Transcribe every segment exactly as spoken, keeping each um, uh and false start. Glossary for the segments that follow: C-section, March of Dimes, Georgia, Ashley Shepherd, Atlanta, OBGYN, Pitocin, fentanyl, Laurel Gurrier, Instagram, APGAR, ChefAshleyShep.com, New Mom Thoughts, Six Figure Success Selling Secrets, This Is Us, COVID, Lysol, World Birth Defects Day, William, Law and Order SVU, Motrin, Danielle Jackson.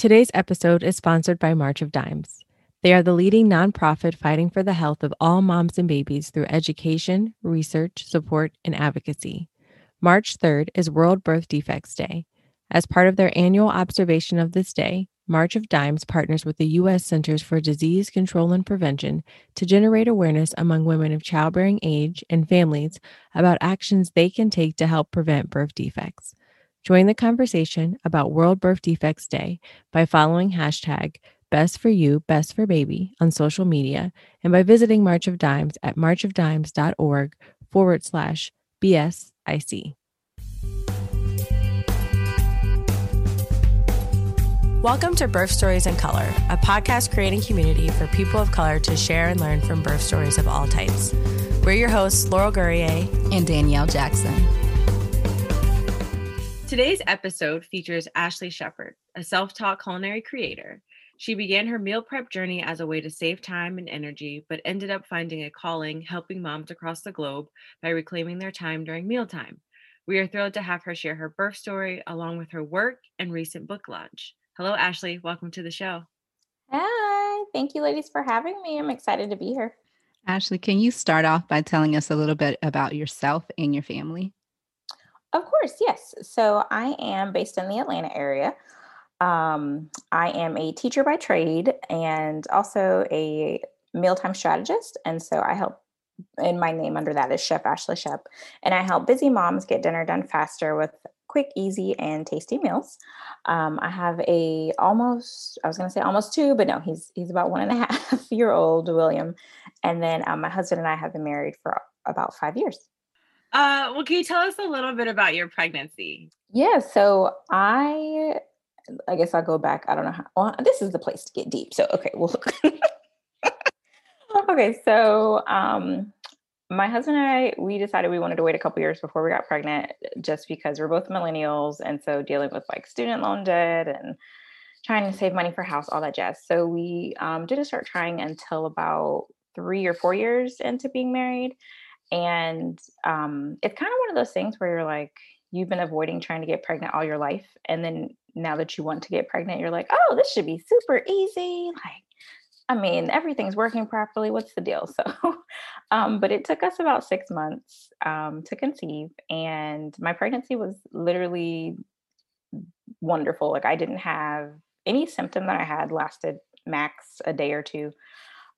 Today's episode is sponsored by March of Dimes. They are the leading nonprofit fighting for the health of all moms and babies through education, research, support, and advocacy. March third is World Birth Defects Day. As part of their annual observation of this day, March of Dimes partners with the U S Centers for Disease Control and Prevention to generate awareness among women of childbearing age and families about actions they can take to help prevent birth defects. Join the conversation about World Birth Defects Day by following hashtag BestForYou, BestForBaby on social media and by visiting March of Dimes at marchofdimes.org forward slash BSIC. Welcome to Birth Stories in Color, a podcast creating community for people of color to share and learn from birth stories of all types. We're your hosts, Laurel Gurrier and Danielle Jackson. Today's episode features Ashley Shepherd, a self-taught culinary creator. She began her meal prep journey as a way to save time and energy, but ended up finding a calling helping moms across the globe by reclaiming their time during mealtime. We are thrilled to have her share her birth story along with her work and recent book launch. Hello, Ashley. Welcome to the show. Hi. Thank you, ladies, for having me. I'm excited to be here. Ashley, can you start off by telling us a little bit about yourself and your family? Of course, yes. So I am based in the Atlanta area. Um, I am a teacher by trade and also a mealtime strategist. And so I help, and my name under that is Chef Ashley Shep. And I help busy moms get dinner done faster with quick, easy, and tasty meals. Um, I have a almost, I was going to say almost two, but no, he's he's about one and a half year old, William. And then um, my husband and I have been married for about five years. Uh, well, can you tell us a little bit about your pregnancy? Yeah, so I, I guess I'll go back. I don't know how, well, this is the place to get deep. So, okay, well, okay, so um my husband and I, we decided we wanted to wait a couple years before we got pregnant just because we're both millennials. And so dealing with like student loan debt and trying to save money for house, all that jazz. So we um, didn't start trying until about three or four years into being married. And um, it's kind of one of those things where you're like, you've been avoiding trying to get pregnant all your life. And then now that you want to get pregnant, you're like, oh, this should be super easy. Like, I mean, everything's working properly. What's the deal? So, um, but it took us about six months um, to conceive, and my pregnancy was literally wonderful. Like I didn't have any symptom that I had, lasted max a day or two.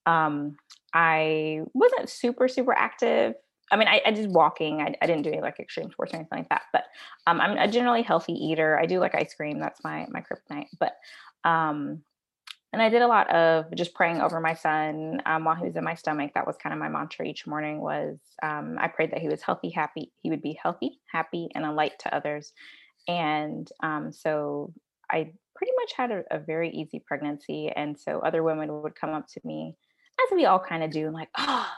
Um, I wasn't super, super active. I mean, I, I did walking. I, I didn't do any like extreme sports or anything like that, but um, I'm a generally healthy eater. I do like ice cream. That's my, my kryptonite, but um, and I did a lot of just praying over my son um, while he was in my stomach. That was kind of my mantra each morning was um, I prayed that he was healthy, happy. He would be healthy, happy, and a light to others. And um, so I pretty much had a, a very easy pregnancy. And so other women would come up to me, as we all kind of do, like, oh,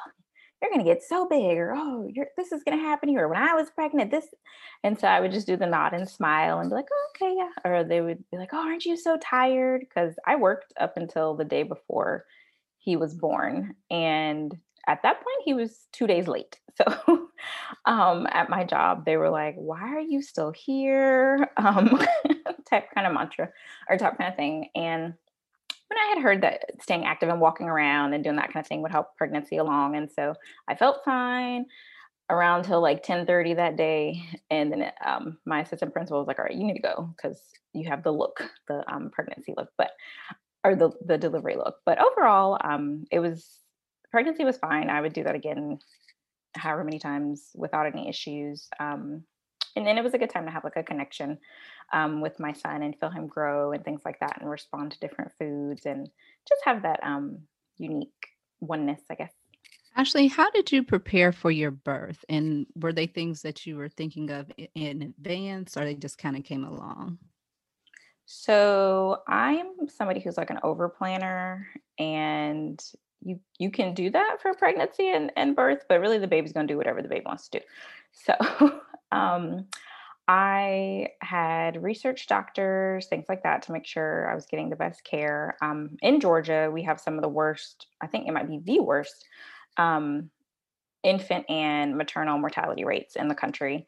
you're going to get so big, or, oh, you're, this is going to happen here. When I was pregnant, this. And so I would just do the nod and smile and be like, oh, okay, yeah. Or they would be like, oh, aren't you so tired? Because I worked up until the day before he was born. And at that point, he was two days late. So um, at my job, they were like, why are you still here? Um, type kind of mantra or type kind of thing. And when I had heard that staying active and walking around and doing that kind of thing would help pregnancy along. And so I felt fine around till like ten thirty that day. And then it, um, my assistant principal was like, all right, you need to go because you have the look, the um, pregnancy look, but, or the, the delivery look. But overall, um, it was, pregnancy was fine. I would do that again, however many times without any issues. Um, And then it was a good time to have like a connection um, with my son and feel him grow and things like that and respond to different foods and just have that um, unique oneness, I guess. Ashley, how did you prepare for your birth? And were they things that you were thinking of in advance or they just kind of came along? So I'm somebody who's like an over planner, and you you can do that for pregnancy and, and birth, but really the baby's going to do whatever the baby wants to do. So um, I had researched doctors, things like that to make sure I was getting the best care. Um, in Georgia, we have some of the worst, I think it might be the worst, um, infant and maternal mortality rates in the country.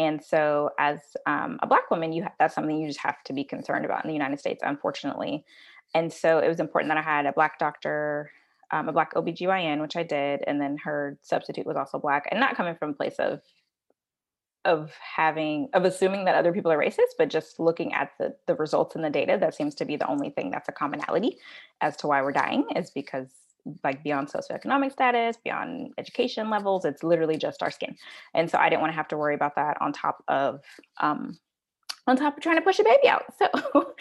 And so as um, a Black woman, you ha- that's something you just have to be concerned about in the United States, unfortunately. And so it was important that I had a Black doctor, um, a Black O B G Y N, which I did. And then her substitute was also Black, and not coming from a place of of having, of assuming that other people are racist, but just looking at the, the results and the data, that seems to be the only thing that's a commonality as to why we're dying, is because, like, beyond socioeconomic status, beyond education levels, it's literally just our skin. And so I didn't want to have to worry about that on top of, um, on top of trying to push a baby out. So,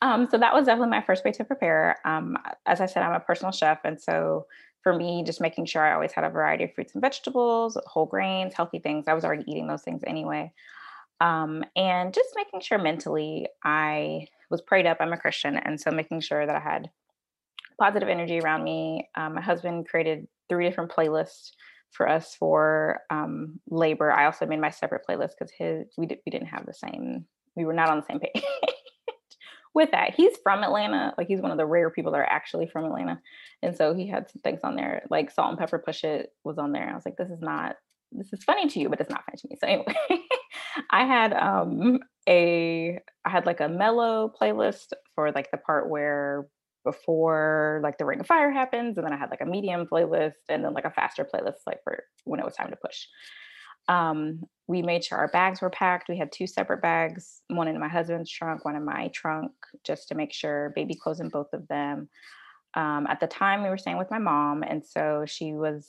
um, so that was definitely my first way to prepare. Um, as I said, I'm a personal chef. And so for me, just making sure I always had a variety of fruits and vegetables, whole grains, healthy things. I was already eating those things anyway. Um, and just making sure mentally I was prayed up. I'm a Christian. And so making sure that I had positive energy around me. Um, my husband created three different playlists for us for um, labor. I also made my separate playlist because his we, did, we didn't have the same, we were not on the same page with that. He's from Atlanta. Like, he's one of the rare people that are actually from Atlanta. And so he had some things on there, like Salt and Pepper Push It was on there. I was like, this is not, this is funny to you, but it's not funny to me. So anyway, I had um, a, I had like a mellow playlist for like the part where before like the ring of fire happens. And then I had like a medium playlist and then like a faster playlist, like for when it was time to push. Um, we made sure our bags were packed. We had two separate bags, one in my husband's trunk, one in my trunk, just to make sure baby clothes in both of them. Um, at the time we were staying with my mom. And so she was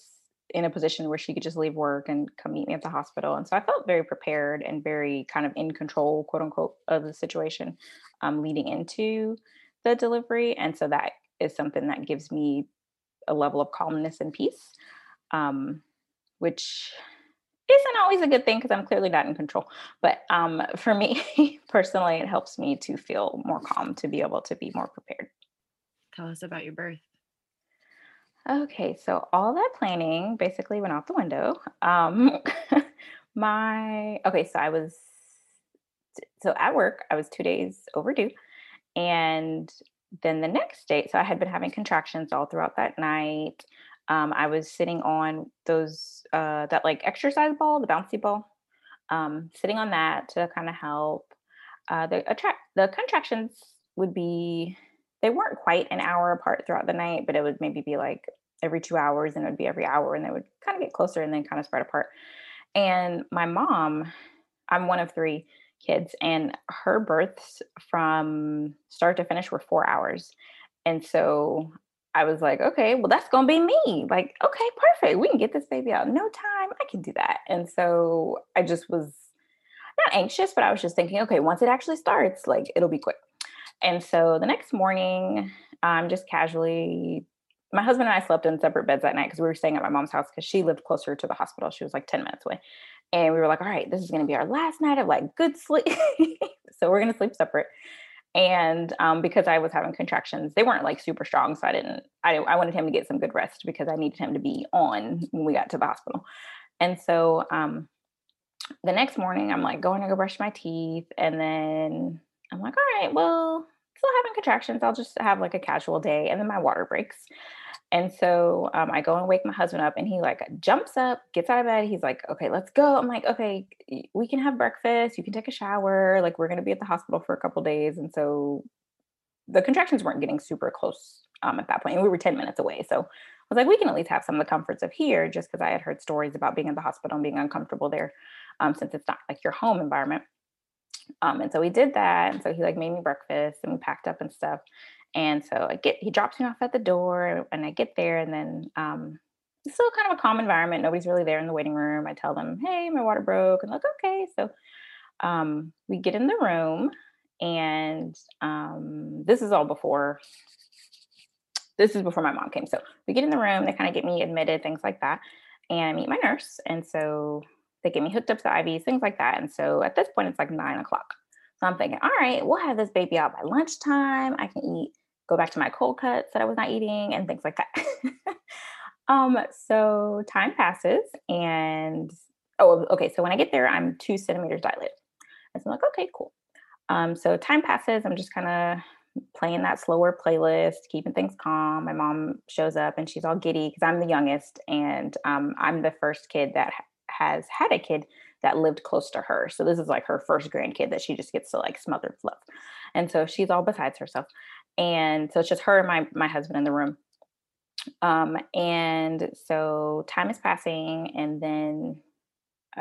in a position where she could just leave work and come meet me at the hospital. And so I felt very prepared and very kind of in control, quote unquote, of the situation, um, leading into the delivery. And so that is something that gives me a level of calmness and peace, um, which isn't always a good thing because I'm clearly not in control. But um, for me personally, it helps me to feel more calm, to be able to be more prepared. Tell us about your birth. Okay, so all that planning basically went out the window. Um, my, okay, so I was, so at work, I was two days overdue. And then the next day, so I had been having contractions all throughout that night. Um, I was sitting on those, uh, that like exercise ball, the bouncy ball, um, sitting on that to kind of help. Uh, the attract, the contractions would be, they weren't quite an hour apart throughout the night, but it would maybe be like every two hours and it would be every hour and they would kind of get closer and then kind of spread apart. And my mom, I'm one of three kids, and her births from start to finish were four hours. And so I was like, okay, well, that's going to be me. Like, okay, perfect. We can get this baby out in no time. I can do that. And so I just was not anxious, but I was just thinking, okay, once it actually starts, like, it'll be quick. And so the next morning, I'm um, just casually, my husband and I slept in separate beds that night because we were staying at my mom's house because she lived closer to the hospital. She was like ten minutes away. And we were like, all right, this is going to be our last night of like good sleep. So we're going to sleep separate. And um, because I was having contractions, they weren't like super strong. So I didn't, I, I wanted him to get some good rest because I needed him to be on when we got to the hospital. And so um, the next morning I'm like going to go brush my teeth. And then I'm like, all right, well, still having contractions. I'll just have like a casual day. And then my water breaks. And so um, I go and wake my husband up and he like jumps up, gets out of bed. He's like, okay, let's go. I'm like, okay, we can have breakfast. You can take a shower. Like, we're going to be at the hospital for a couple of days. And so the contractions weren't getting super close um, at that point. And we were ten minutes away. So I was like, we can at least have some of the comforts of here, just because I had heard stories about being in the hospital and being uncomfortable there, um, since it's not like your home environment. Um, and so we did that. And so he like made me breakfast and we packed up and stuff. And so I get, he drops me off at the door and I get there, and then um, it's still kind of a calm environment. Nobody's really there in the waiting room. I tell them, hey, my water broke, and like, okay. So um, we get in the room, and um, this is all before, this is before my mom came. So we get in the room, they kind of get me admitted, things like that. And I meet my nurse. And so they get me hooked up to the I Vs, things like that. And so at this point, it's like nine o'clock. So I'm thinking, all right, we'll have this baby out by lunchtime. I can eat, go back to my cold cuts that I was not eating and things like that. um, so time passes, and, oh, okay. So when I get there, I'm two centimeters dilated. And so I'm like, okay, cool. Um, so time passes. I'm just kind of playing that slower playlist, keeping things calm. My mom shows up and she's all giddy because I'm the youngest, and um, I'm the first kid that ha- has had a kid that lived close to her. So this is like her first grandkid that she just gets to like smother with love. And so she's all besides herself. And so it's just her and my, my husband in the room. Um, and so time is passing, and then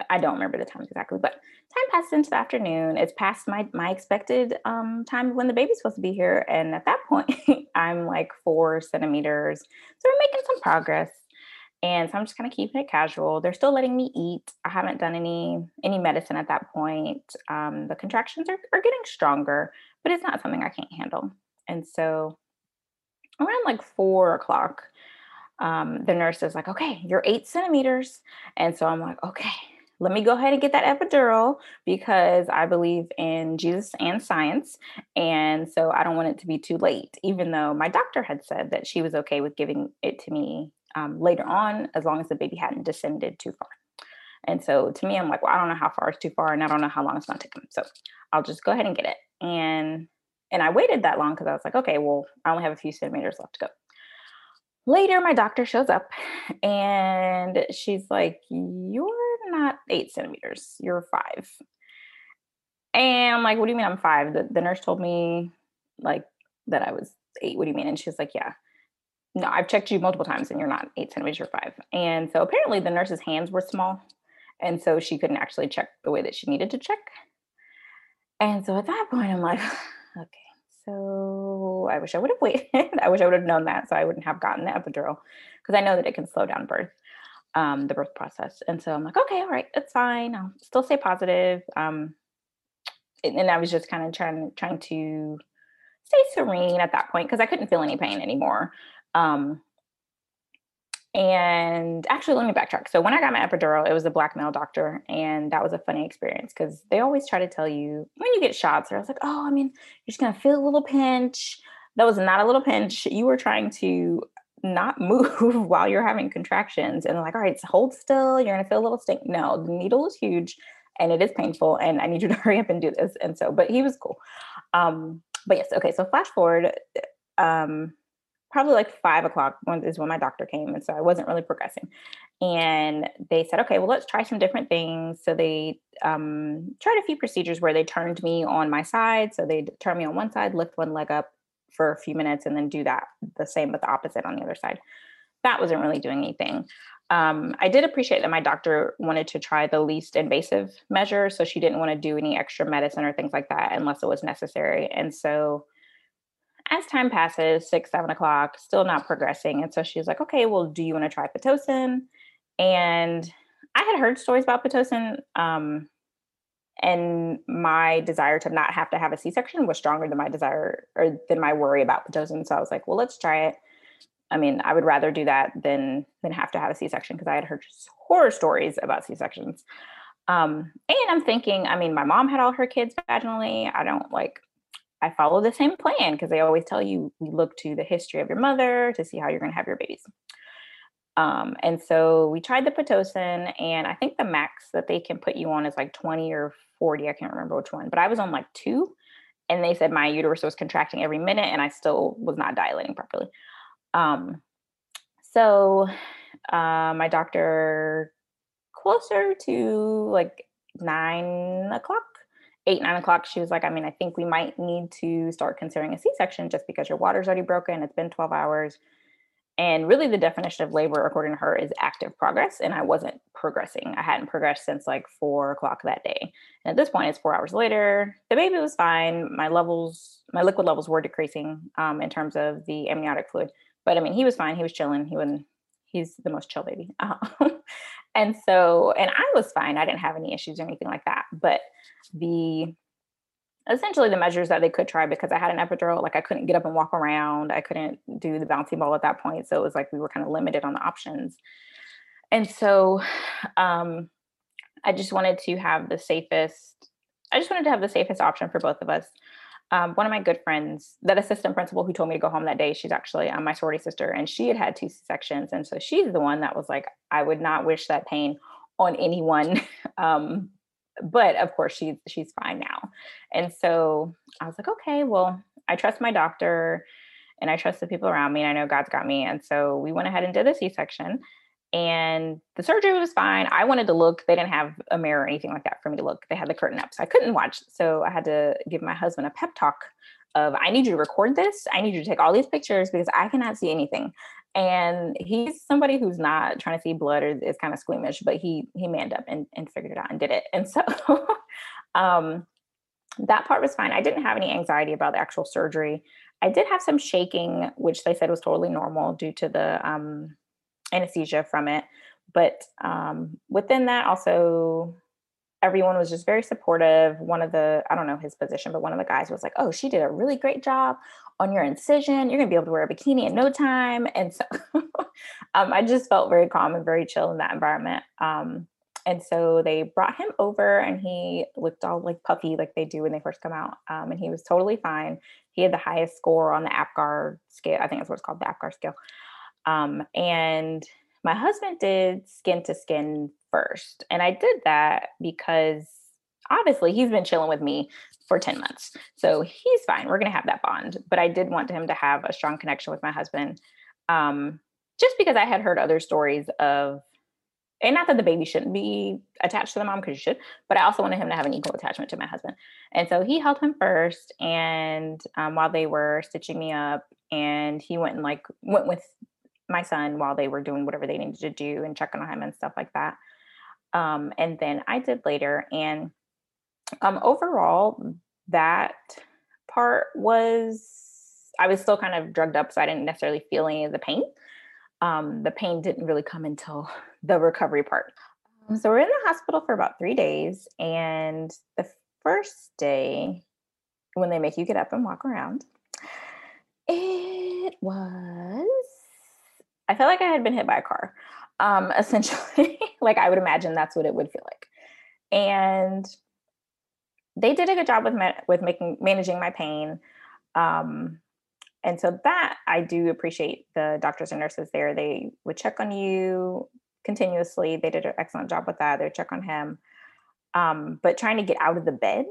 I don't remember the time exactly, but time passes into the afternoon. It's past my, my expected um, time when the baby's supposed to be here. And at that point, I'm like four centimeters. So we're making some progress. And so I'm just kind of keeping it casual. They're still letting me eat. I haven't done any, any medicine at that point. Um, the contractions are, are getting stronger, but it's not something I can't handle. And so around like four o'clock, um, the nurse is like, okay, you're eight centimeters. And so I'm like, okay, let me go ahead and get that epidural because I believe in Jesus and science. And so I don't want it to be too late, even though my doctor had said that she was okay with giving it to me um, later on, as long as the baby hadn't descended too far. And so to me, I'm like, well, I don't know how far it's too far, and I don't know how long it's going to take them. So I'll just go ahead and get it. And And I waited that long because I was like, okay, well, I only have a few centimeters left to go. Later, my doctor shows up and she's like, you're not eight centimeters, you're five. And I'm like, what do you mean I'm five? The, the nurse told me like that I was eight. What do you mean? And she's like, yeah, no, I've checked you multiple times and you're not eight centimeters, you're five. And so apparently the nurse's hands were small. And so she couldn't actually check the way that she needed to check. And so at that point, I'm like, okay. So I wish I would have waited. I wish I would have known that, so I wouldn't have gotten the epidural, because I know that it can slow down birth, um, the birth process. And so I'm like, okay, all right, that's fine. I'll still stay positive. Um, and, and I was just kind of trying, trying to stay serene at that point, because I couldn't feel any pain anymore. Um, and actually, let me backtrack. So when I got my epidural, it was a black male doctor. And that was a funny experience, because they always try to tell you when you get shots, they're like, oh, I mean, you're just going to feel a little pinch. That was not a little pinch. You were trying to not move while you're having contractions. And they're like, all right, so hold still. You're going to feel a little stink. No, the needle is huge and it is painful, and I need you to hurry up and do this. And so, but he was cool. Um, but yes. Okay. So flash forward, um, probably like five o'clock is when my doctor came. And so I wasn't really progressing. And they said, okay, well, let's try some different things. So they um, tried a few procedures where they turned me on my side. So they'd turn me on one side, lift one leg up for a few minutes, and then do that the same, but the opposite on the other side. That wasn't really doing anything. Um, I did appreciate that my doctor wanted to try the least invasive measure. So she didn't want to do any extra medicine or things like that unless it was necessary. And so as time passes, six, seven o'clock, still not progressing. And so she was like, okay, well, do you want to try Pitocin? And I had heard stories about Pitocin. Um, and my desire to not have to have a C-section was stronger than my desire or than my worry about Pitocin. So I was like, well, let's try it. I mean, I would rather do that than, than have to have a C-section, because I had heard horror stories about C-sections. Um, and I'm thinking, I mean, my mom had all her kids vaginally. I don't like... I follow the same plan, because they always tell you, you look to the history of your mother to see how you're going to have your babies. Um, and so we tried the Pitocin, and I think the max that they can put you on is like twenty or forty. I can't remember which one, but I was on like two, and they said my uterus was contracting every minute and I still was not dilating properly. Um, so uh, my doctor, closer to like nine o'clock, eight, nine o'clock, she was like, I mean, I think we might need to start considering a C-section, just because your water's already broken. It's been twelve hours. And really the definition of labor, according to her, is active progress. And I wasn't progressing. I hadn't progressed since like four o'clock that day. And at this point, it's four hours later. The baby was fine. My levels, my liquid levels were decreasing um, in terms of the amniotic fluid. But I mean, he was fine. He was chilling. He wasn't, he's the most chill baby. Um, and so, and I was fine. I didn't have any issues or anything like that. But the, essentially the measures that they could try, because I had an epidural, like I couldn't get up and walk around. I couldn't do the bouncy ball at that point. So it was like, we were kind of limited on the options. And so um, I just wanted to have the safest, I just wanted to have the safest option for both of us. Um, one of my good friends, that assistant principal who told me to go home that day, she's actually um, my sorority sister, and she had had two C-sections. And so she's the one that was like, I would not wish that pain on anyone. um, but of course she, she's fine now. And so I was like, okay, well, I trust my doctor and I trust the people around me, and I know God's got me. And so we went ahead and did a C-section, And the surgery was fine. I wanted to look. They didn't have a mirror or anything like that for me to look. They had the curtain up, so I couldn't watch. So I had to give my husband a pep talk of, I need you to record this. I need you to take all these pictures because I cannot see anything. And he's somebody who's not trying to see blood or is kind of squeamish, but he he manned up and, and figured it out and did it. And so um, that part was fine. I didn't have any anxiety about the actual surgery. I did have some shaking, which they said was totally normal due to the um, anesthesia from it. But um, within that also, everyone was just very supportive. One of the, I don't know his position, but one of the guys was like, oh, she did a really great job on your incision. You're going to be able to wear a bikini in no time. And so um, I just felt very calm and very chill in that environment. Um, and so they brought him over and he looked all like puffy, like they do when they first come out. Um, and he was totally fine. He had the highest score on the APGAR scale. I think that's what it's called, the APGAR scale. Um, and my husband did skin to skin first. And I did that because obviously he's been chilling with me for ten months. So he's fine. We're going to have that bond. But I did want him to have a strong connection with my husband. Um, just because I had heard other stories of, and not that the baby shouldn't be attached to the mom because you should, but I also wanted him to have an equal attachment to my husband. And so he held him first. And um, while they were stitching me up, and he went and like went with my son while they were doing whatever they needed to do and checking on him and stuff like that. Um, and then I did later. And um, overall, that part was, I was still kind of drugged up, so I didn't necessarily feel any of the pain. Um, the pain didn't really come until the recovery part. So we're in the hospital for about three days. And the first day, when they make you get up and walk around, it was, I felt like I had been hit by a car, um, essentially. Like I would imagine that's what it would feel like. And they did a good job with ma- with making managing my pain. Um, and so that I do appreciate the doctors and nurses there. They would check on you continuously. They did an excellent job with that. They would check on him. Um, but trying to get out of the bed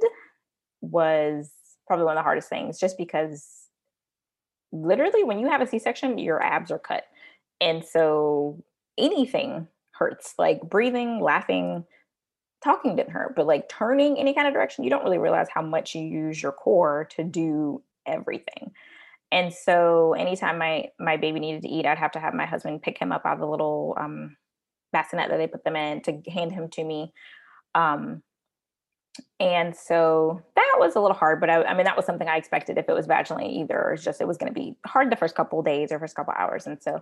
was probably one of the hardest things, just because literally when you have a C-section, your abs are cut. And so anything hurts, like breathing, laughing, talking didn't hurt, but like turning any kind of direction, you don't really realize how much you use your core to do everything. And so anytime my, my baby needed to eat, I'd have to have my husband pick him up out of the little um, bassinet that they put them in to hand him to me. Um, and so that was a little hard, but I, I mean, that was something I expected if it was vaginally either. It's just, it was going to be hard the first couple of days or first couple of hours. And so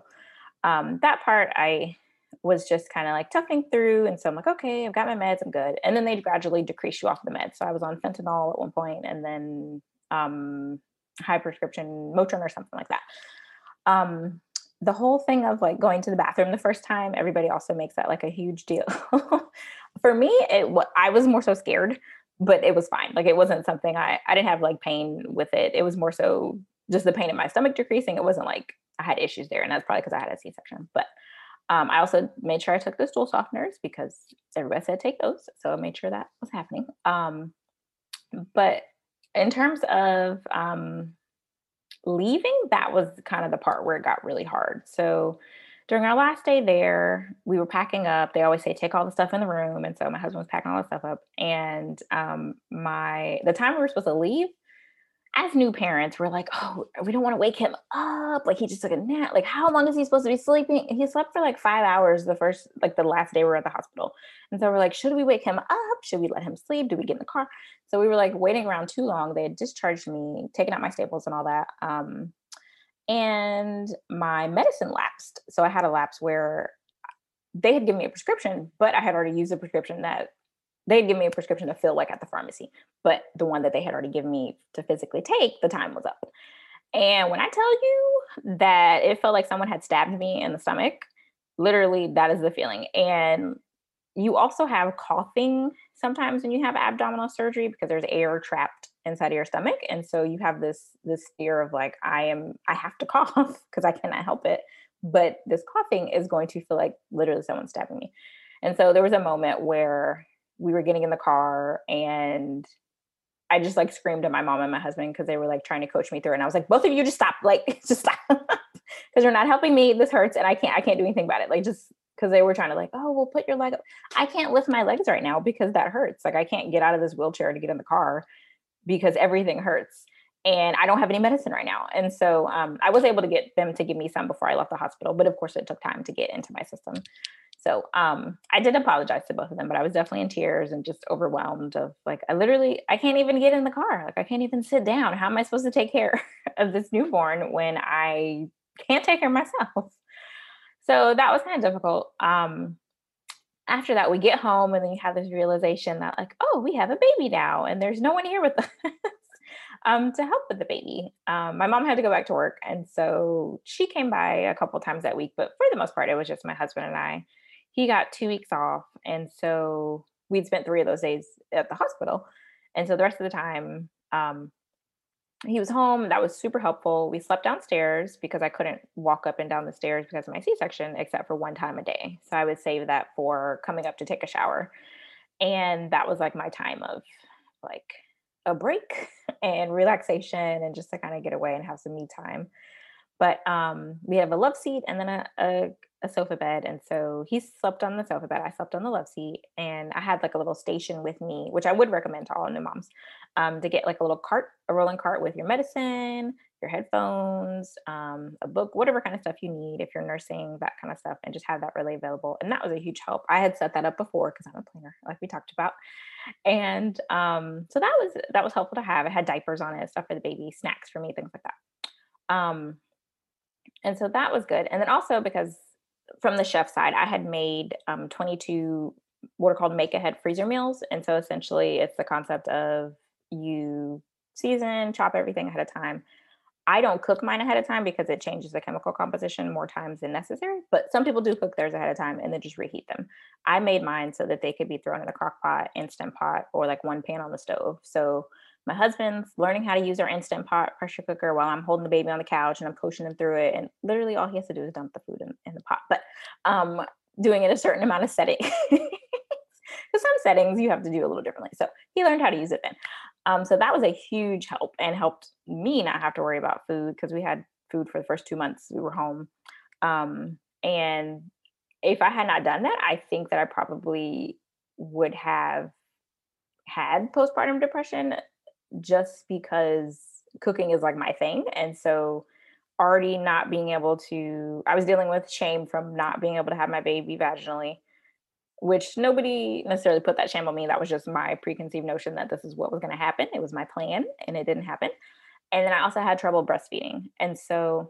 Um, that part I was just kind of like toughing through. And so I'm like, okay, I've got my meds, I'm good. And then they gradually decrease you off the meds. So I was on fentanyl at one point and then um, high prescription Motrin or something like that. Um, the whole thing of like going to the bathroom the first time, everybody also makes that like a huge deal. For me, it I was more so scared, but it was fine. Like it wasn't something I, I didn't have like pain with it. It was more so just the pain in my stomach decreasing. It wasn't like I had issues there, and that's probably because I had a C-section. But um, I also made sure I took the stool softeners because everybody said take those, so I made sure that was happening. Um, but in terms of um, leaving, that was kind of the part where it got really hard. So during our last day there, we were packing up. They always say take all the stuff in the room, and so my husband was packing all the stuff up. And um, my the time we were supposed to leave, as new parents, we're like, oh, we don't want to wake him up. Like he just took a nap. Like how long is he supposed to be sleeping? He slept for like five hours the first, like the last day we were at the hospital. And so we're like, should we wake him up? Should we let him sleep? Do we get in the car? So we were like waiting around too long. They had discharged me, taken out my staples and all that. Um, and my medicine lapsed. So I had a lapse where they had given me a prescription, but I had already used a prescription that they'd give me a prescription to fill like at the pharmacy, but the one that they had already given me to physically take, the time was up. And when I tell you that it felt like someone had stabbed me in the stomach, literally that is the feeling. And you also have coughing sometimes when you have abdominal surgery because there's air trapped inside of your stomach. And so you have this, this fear of like, I am, I have to cough because I cannot help it. But this coughing is going to feel like literally someone stabbing me. And so there was a moment where we were getting in the car and I just like screamed at my mom and my husband because they were like trying to coach me through it. And I was like, both of you just stop, like just stop because you're not helping me. This hurts and I can't, I can't do anything about it. Like just because they were trying to like, oh, well, put your leg up. I can't lift my legs right now because that hurts. Like I can't get out of this wheelchair to get in the car because everything hurts. And I don't have any medicine right now. And so um, I was able to get them to give me some before I left the hospital. But of course, it took time to get into my system. So um, I did apologize to both of them, but I was definitely in tears and just overwhelmed of like, I literally, I can't even get in the car. Like I can't even sit down. How am I supposed to take care of this newborn when I can't take care of myself? So that was kind of difficult. Um, after that, we get home and then you have this realization that like, oh, we have a baby now and there's no one here with us. Um, to help with the baby. Um, my mom had to go back to work. And so she came by a couple times that week, but for the most part, it was just my husband and I. He got two weeks off. And so we'd spent three of those days at the hospital. And so the rest of the time, um, he was home. That was super helpful. We slept downstairs because I couldn't walk up and down the stairs because of my C-section, except for one time a day. So I would save that for coming up to take a shower. And that was like my time of like a break and relaxation and just to kind of get away and have some me time. But um, we have a love seat and then a, a, a sofa bed. And so he slept on the sofa bed. I slept on the love seat, and I had like a little station with me, which I would recommend to all new moms, um, to get like a little cart, a rolling cart with your medicine, your headphones, um, a book, whatever kind of stuff you need if you're nursing, that kind of stuff, and just have that really available. And that was a huge help. I had set that up before because I'm a planner, like we talked about. And um, so that was, that was helpful to have. It had diapers on it, stuff for the baby, snacks for me, things like that. Um, And so that was good. And then also because from the chef side, I had made um, twenty-two what are called make ahead freezer meals. And so essentially it's the concept of you season, chop everything ahead of time. I don't cook mine ahead of time because it changes the chemical composition more times than necessary. But some people do cook theirs ahead of time and then just reheat them. I made mine so that they could be thrown in a crock pot, Instant Pot, or like one pan on the stove. So my husband's learning how to use our Instant Pot pressure cooker while I'm holding the baby on the couch and I'm coaching him through it. And literally all he has to do is dump the food in, in the pot, but um, doing it a certain amount of setting. Because some settings you have to do a little differently. So he learned how to use it then. Um, so that was a huge help and helped me not have to worry about food because we had food for the first two months we were home. Um, and if I had not done that, I think that I probably would have had postpartum depression just because cooking is like my thing. And so already not being able to, I was dealing with shame from not being able to have my baby vaginally, which nobody necessarily put that shame on me. That was just my preconceived notion that this is what was going to happen. It was my plan and it didn't happen. And then I also had trouble breastfeeding. And so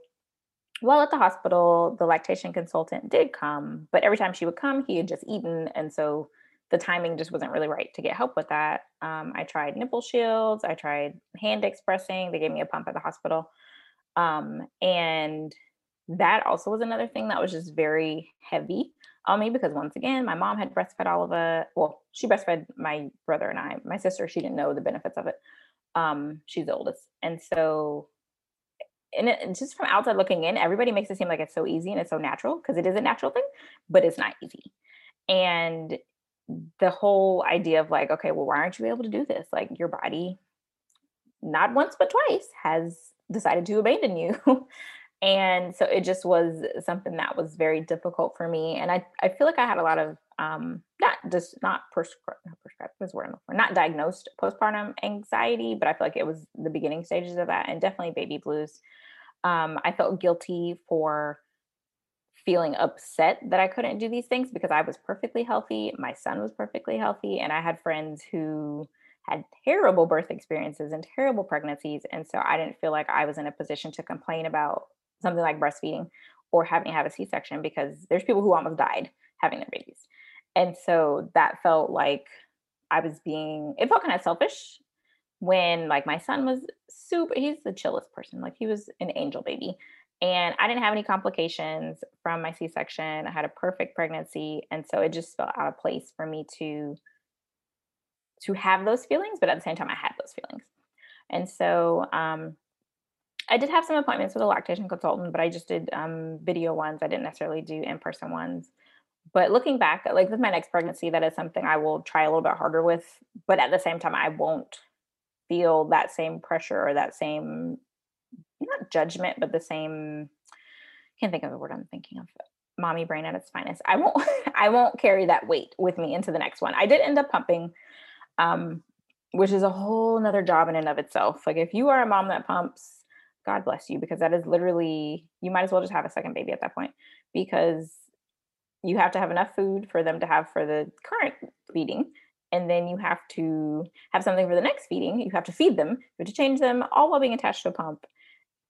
while at the hospital, the lactation consultant did come, but every time she would come, he had just eaten. And so the timing just wasn't really right to get help with that. Um, I tried nipple shields. I tried hand expressing. They gave me a pump at the hospital. Um, and that also was another thing that was just very heavy on me because once again, my mom had breastfed all of us. Well, she breastfed my brother and I. My sister, she didn't know the benefits of it. Um, she's the oldest. And so, and it, just from outside looking in, everybody makes it seem like it's so easy and it's so natural because it is a natural thing, but it's not easy. And the whole idea of like, okay, well, why aren't you able to do this? Like your body, not once, but twice, has decided to abandon you. And so it just was something that was very difficult for me. And I, I feel like I had a lot of, um, not just not prescribed, not prescribed, that's where I'm looking for, not diagnosed postpartum anxiety, but I feel like it was the beginning stages of that and definitely baby blues. Um, I felt guilty for feeling upset that I couldn't do these things because I was perfectly healthy. My son was perfectly healthy. And I had friends who had terrible birth experiences and terrible pregnancies. And so I didn't feel like I was in a position to complain about something like breastfeeding or having to have a C-section because there's people who almost died having their babies. And so that felt like I was being, it felt kind of selfish when like my son was super, he's the chillest person. Like he was an angel baby. And I didn't have any complications from my C-section. I had a perfect pregnancy. And so it just felt out of place for me to, to have those feelings. But at the same time, I had those feelings. And so um, I did have some appointments with a lactation consultant, but I just did um, video ones. I didn't necessarily do in-person ones. But looking back, like with my next pregnancy, that is something I will try a little bit harder with. But at the same time, I won't feel that same pressure or that same, not judgment, but the same, I can't think of the word I'm thinking of. mommy brain at its finest. I won't, I won't carry that weight with me into the next one. I did end up pumping, um, which is a whole nother job in and of itself. Like if you are a mom that pumps, God bless you, because that is literally, you might as well just have a second baby at that point, because you have to have enough food for them to have for the current feeding. And then you have to have something for the next feeding. You have to feed them, you have to change them, all while being attached to a pump,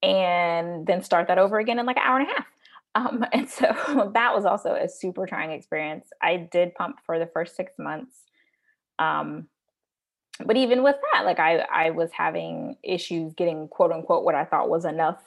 and then start that over again in like an hour and a half. Um, and so that was also a super trying experience. I did pump for the first six months. Um, But even with that, like I, I was having issues getting quote unquote what I thought was enough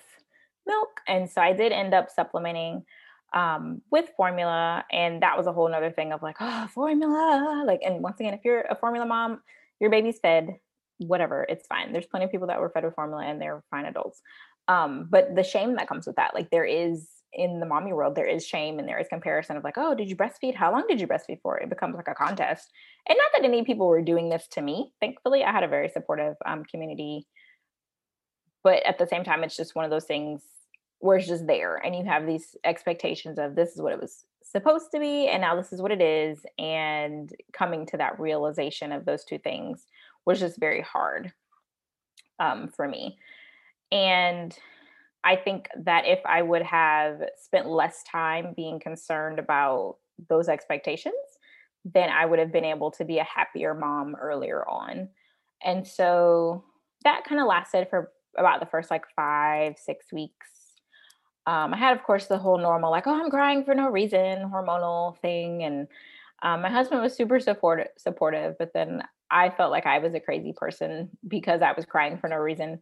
milk. And so I did end up supplementing um, with formula. And that was a whole nother thing of like, oh, formula. Like, and once again, if you're a formula mom, your baby's fed, whatever, it's fine. There's plenty of people that were fed with formula and they're fine adults. Um, but the shame that comes with that, like there is in the mommy world, there is shame and there is comparison of like, oh, did you breastfeed? How long did you breastfeed for? It becomes like a contest. And not that any people were doing this to me. Thankfully, I had a very supportive um, community. But at the same time, it's just one of those things where it's just there. And you have these expectations of this is what it was supposed to be. And now this is what it is. And coming to that realization of those two things was just very hard um, for me. And I think that if I would have spent less time being concerned about those expectations, then I would have been able to be a happier mom earlier on. And so that kind of lasted for about the first like five, six weeks. Um, I had, of course, the whole normal, like, oh, I'm crying for no reason, hormonal thing. And um, my husband was super support- supportive, but then I felt like I was a crazy person because I was crying for no reason.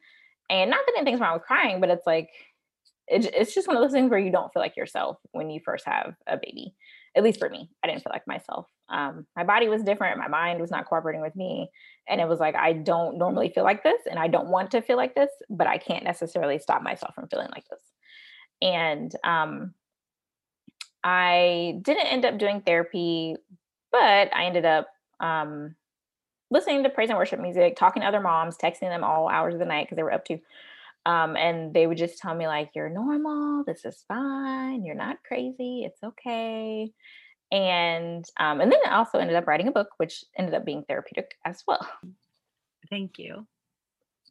And not that anything's wrong with crying, but it's like, it, it's just one of those things where you don't feel like yourself when you first have a baby. At least for me, I didn't feel like myself. Um, my body was different. My mind was not cooperating with me. And it was like, I don't normally feel like this and I don't want to feel like this, but I can't necessarily stop myself from feeling like this. And um, I didn't end up doing therapy, but I ended up um, listening to praise and worship music, talking to other moms, texting them all hours of the night because they were up too. Um, and they would just tell me like, you're normal. This is fine. You're not crazy. It's okay. And, um, and then I also ended up writing a book, which ended up being therapeutic as well. Thank you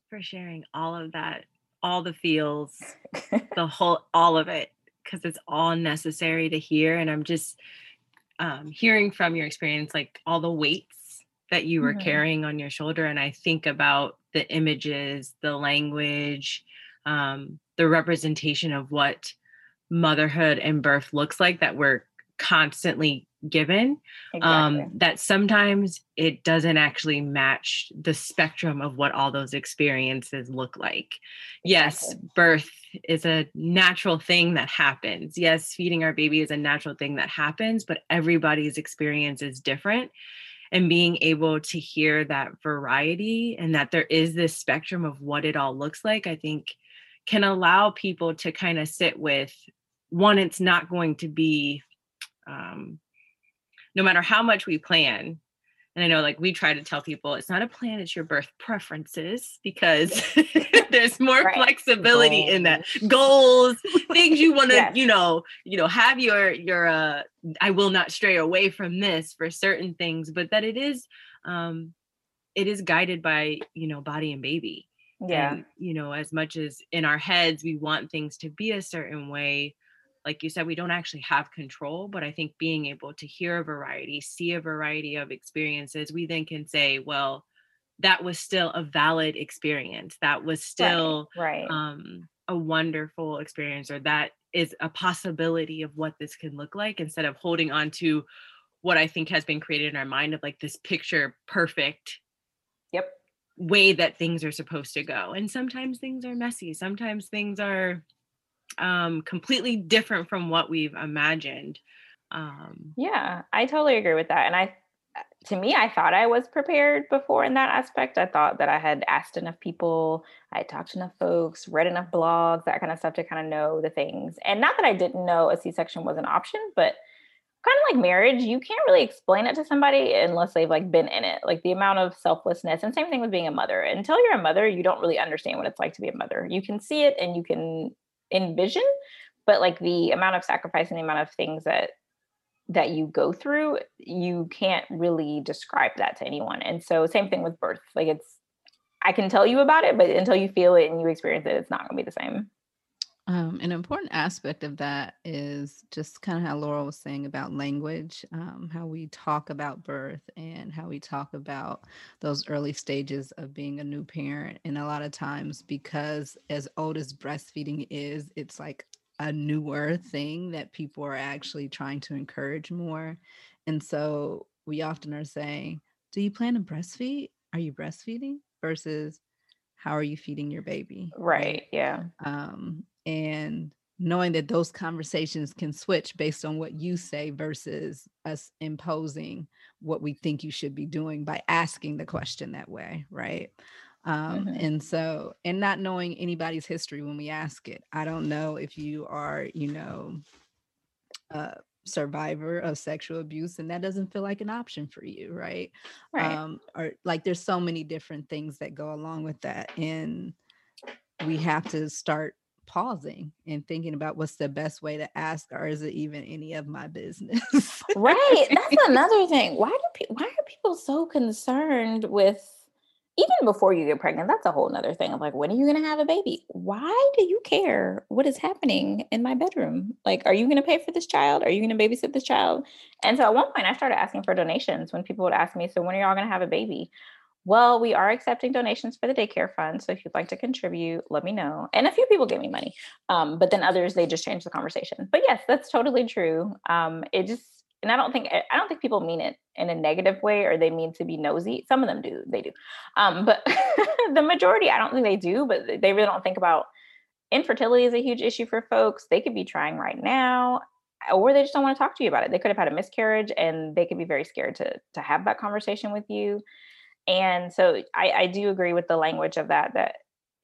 for sharing all of that, all the feels, the whole, all of it, because it's all necessary to hear. And I'm just um, hearing from your experience, like all the weights that you were mm-hmm. carrying on your shoulder. And I think about the images, the language, um, the representation of what motherhood and birth looks like that we're constantly given, exactly. um, that sometimes it doesn't actually match the spectrum of what all those experiences look like. Yes, exactly. Birth is a natural thing that happens. Yes, feeding our baby is a natural thing that happens, but everybody's experience is different. And being able to hear that variety and that there is this spectrum of what it all looks like, I think can allow people to kind of sit with, one, it's not going to be, um, no matter how much we plan. And I know like we try to tell people it's not a plan, it's your birth preferences, because there's more right. flexibility goals. In that goals, things you want to, yes. you know, you know, have your, your, uh, I will not stray away from this for certain things, but that it is, um, it is guided by, you know, body and baby. Yeah. And, you know, as much as in our heads, we want things to be a certain way. Like you said, we don't actually have control, but I think being able to hear a variety, see a variety of experiences, we then can say, well, that was still a valid experience. That was still right, right. Um, a wonderful experience, or that is a possibility of what this can look like, instead of holding on to what I think has been created in our mind of like this picture perfect yep. way that things are supposed to go. And sometimes things are messy. Sometimes things are um, completely different from what we've imagined. Um, yeah, I totally agree with that. And I, to me, I thought I was prepared before in that aspect. I thought that I had asked enough people, I had talked to enough folks, read enough blogs, that kind of stuff to kind of know the things. And not that I didn't know a C-section was an option, but kind of like marriage, you can't really explain it to somebody unless they've like been in it. Like the amount of selflessness, and same thing with being a mother. Until you're a mother, you don't really understand what it's like to be a mother. You can see it and you can envision, but like the amount of sacrifice and the amount of things that that you go through, you can't really describe that to anyone. And so same thing with birth. Like it's, I can tell you about it, but until you feel it and you experience it, it's not going to be the same. Um, an important aspect of that is just kind of how Laurel was saying about language, um, how we talk about birth and how we talk about those early stages of being a new parent. And a lot of times, because as old as breastfeeding is, it's like a newer thing that people are actually trying to encourage more. And so we often are saying, do you plan to breastfeed? Are you breastfeeding? Versus how are you feeding your baby? Right. Yeah. Um, and knowing that those conversations can switch based on what you say versus us imposing what we think you should be doing by asking the question that way. Right. Um, mm-hmm. And so, and not knowing anybody's history when we ask it. I don't know if you are, you know, uh, survivor of sexual abuse, and that doesn't feel like an option for you, right? Right. Um, or like there's so many different things that go along with that. And we have to start pausing and thinking about what's the best way to ask, or is it even any of my business? Right. That's another thing. Why do pe- why are people so concerned with, even before you get pregnant, that's a whole nother thing of like, when are you going to have a baby? Why do you care what is happening in my bedroom? Like, are you going to pay for this child? Are you going to babysit this child? And so at one point I started asking for donations when people would ask me, so when are y'all going to have a baby? Well, we are accepting donations for the daycare fund. So if you'd like to contribute, let me know. And a few people gave me money. Um, but then others, they just changed the conversation. But yes, that's totally true. Um, it just, And I don't think, I don't think people mean it in a negative way, or they mean to be nosy. Some of them do, they do. Um, but the majority, I don't think they do, but they really don't think about infertility is a huge issue for folks. They could be trying right now, or they just don't want to talk to you about it. They could have had a miscarriage and they could be very scared to, to have that conversation with you. And so I, I do agree with the language of that, that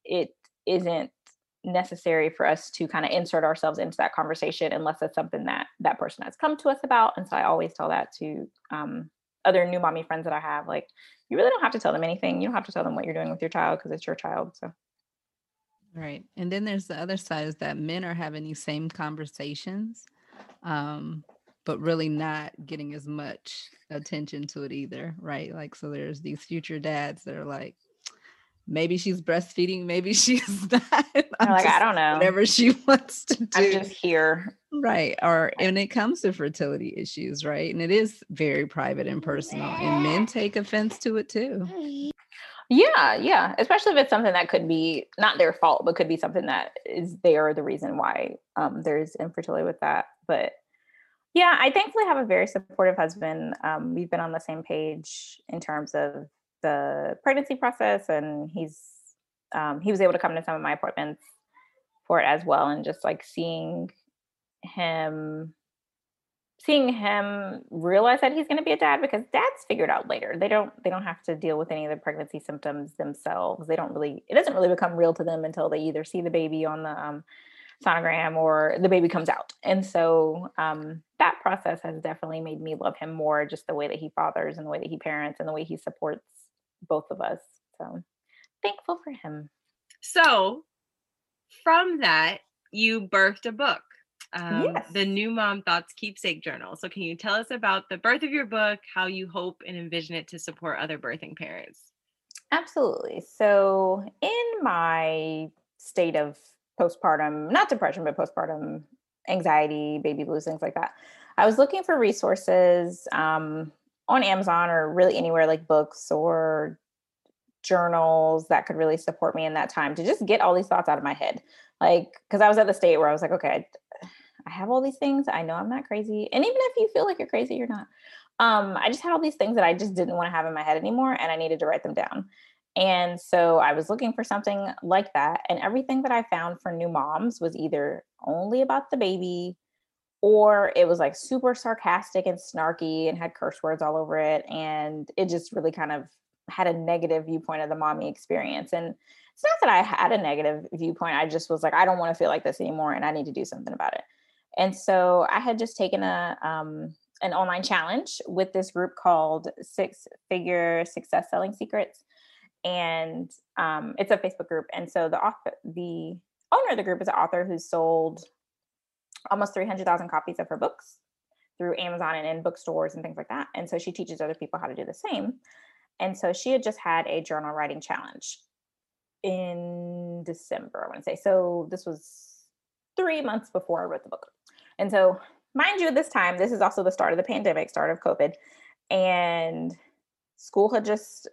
it isn't necessary for us to kind of insert ourselves into that conversation unless it's something that that person has come to us about. And so I always tell that to um, other new mommy friends that I have, like, you really don't have to tell them anything. You don't have to tell them what you're doing with your child because it's your child. So. Right. And then there's the other side is that men are having these same conversations, um, but really not getting as much attention to it either. Right. Like, so there's these future dads that are like, maybe she's breastfeeding, maybe she's not. I'm like, just, I don't know. Whatever she wants to do. I'm just here. Right. Or, and it comes to fertility issues, right? And it is very private and personal. And men take offense to it too. Yeah. Yeah. Especially if it's something that could be not their fault, but could be something that is they are the reason why um, there's infertility with that. But yeah, I thankfully have a very supportive husband. Um, we've been on the same page in terms of the pregnancy process, and he's um he was able to come to some of my appointments for it as well, and just like seeing him seeing him realize that he's going to be a dad, because dads figure it out later. They don't they don't have to deal with any of the pregnancy symptoms themselves. They don't really it doesn't really become real to them until they either see the baby on the um sonogram or the baby comes out. And so um, that process has definitely made me love him more, just the way that he fathers and the way that he parents and the way he supports both of us. So thankful for him. So from that, you birthed a book, um, yes. The New Mom Thoughts Keepsake Journal. So can you tell us about the birth of your book, how you hope and envision it to support other birthing parents? Absolutely. So in my state of postpartum, not depression, but postpartum anxiety, baby blues, things like that, I was looking for resources um, on Amazon or really anywhere, like books or journals that could really support me in that time to just get all these thoughts out of my head. Like, because I was at the state where I was like, okay, I, I have all these things. I know I'm not crazy. And even if you feel like you're crazy, you're not. Um, I just had all these things that I just didn't want to have in my head anymore, and I needed to write them down. And so I was looking for something like that. And everything that I found for new moms was either only about the baby, or it was like super sarcastic and snarky and had curse words all over it. And it just really kind of had a negative viewpoint of the mommy experience. And it's not that I had a negative viewpoint. I just was like, I don't want to feel like this anymore, and I need to do something about it. And so I had just taken a, um, an online challenge with this group called Six Figure Success Selling Secrets. And um, it's a Facebook group. And so the author, the owner of the group is an author who's sold almost three hundred thousand copies of her books through Amazon and in bookstores and things like that. And so she teaches other people how to do the same. And so she had just had a journal writing challenge in December, I want to say. So this was three months before I wrote the book. And so, mind you, at this time, this is also the start of the pandemic, start of COVID, and school had just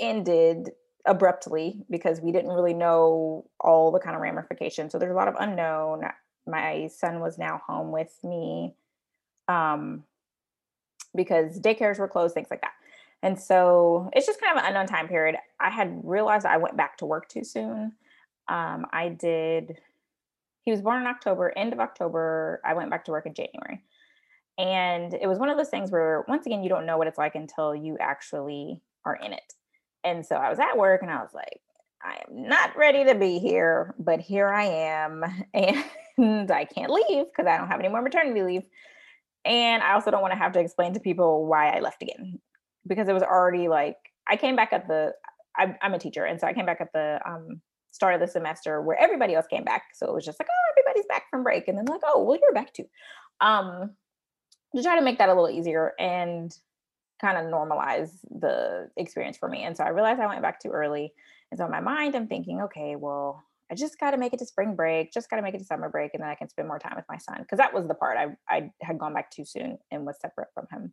ended abruptly because we didn't really know all the kind of ramifications. So there's a lot of unknown. My son was now home with me um, because daycares were closed, things like that. And so it's just kind of an unknown time period. I had realized I went back to work too soon. Um, I did, he was born in October, end of October. I went back to work in January. And it was one of those things where, once again, you don't know what it's like until you actually are in it. And so I was at work and I was like, I am not ready to be here, but here I am. And I can't leave because I don't have any more maternity leave. And I also don't want to have to explain to people why I left again. Because it was already like, I came back at the, I'm, I'm a teacher. And so I came back at the um, start of the semester where everybody else came back. So it was just like, oh, everybody's back from break. And then like, oh, well, you're back too. Um, to try to make that a little easier and kind of normalize the experience for me. And so I realized I went back too early. And so in my mind, I'm thinking, okay, well, I just got to make it to spring break, just got to make it to summer break. And then I can spend more time with my son. Cause that was the part I I had gone back too soon and was separate from him.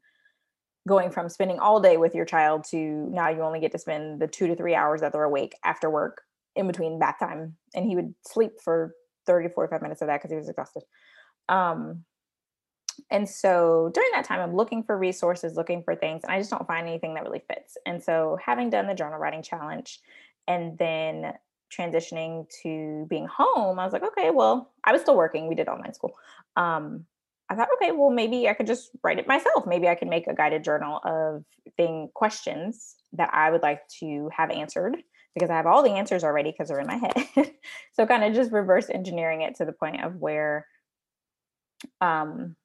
Going from spending all day with your child to now you only get to spend the two to three hours that they're awake after work in between bath time. And he would sleep for thirty, forty-five minutes of that because he was exhausted. Um, and so during that time, I'm looking for resources, looking for things, and I just don't find anything that really fits. And so having done the journal writing challenge and then transitioning to being home, I was like, okay, well, I was still working. We did online school. Um, I thought, okay, well, maybe I could just write it myself. Maybe I can make a guided journal of thing questions that I would like to have answered because I have all the answers already because they're in my head. So kind of just reverse engineering it to the point of where um,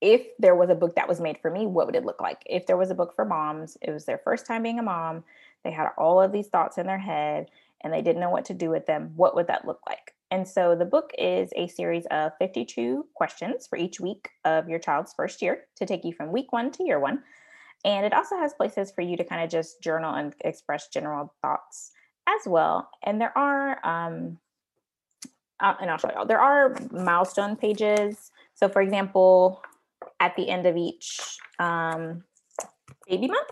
if there was a book that was made for me, what would it look like? If there was a book for moms, it was their first time being a mom. They had all of these thoughts in their head and they didn't know what to do with them. What would that look like? And so the book is a series of fifty-two questions for each week of your child's first year to take you from week one to year one. And it also has places for you to kind of just journal and express general thoughts as well. And there are, um, uh, and I'll show you all, there are milestone pages. So for example, at the end of each um, baby month,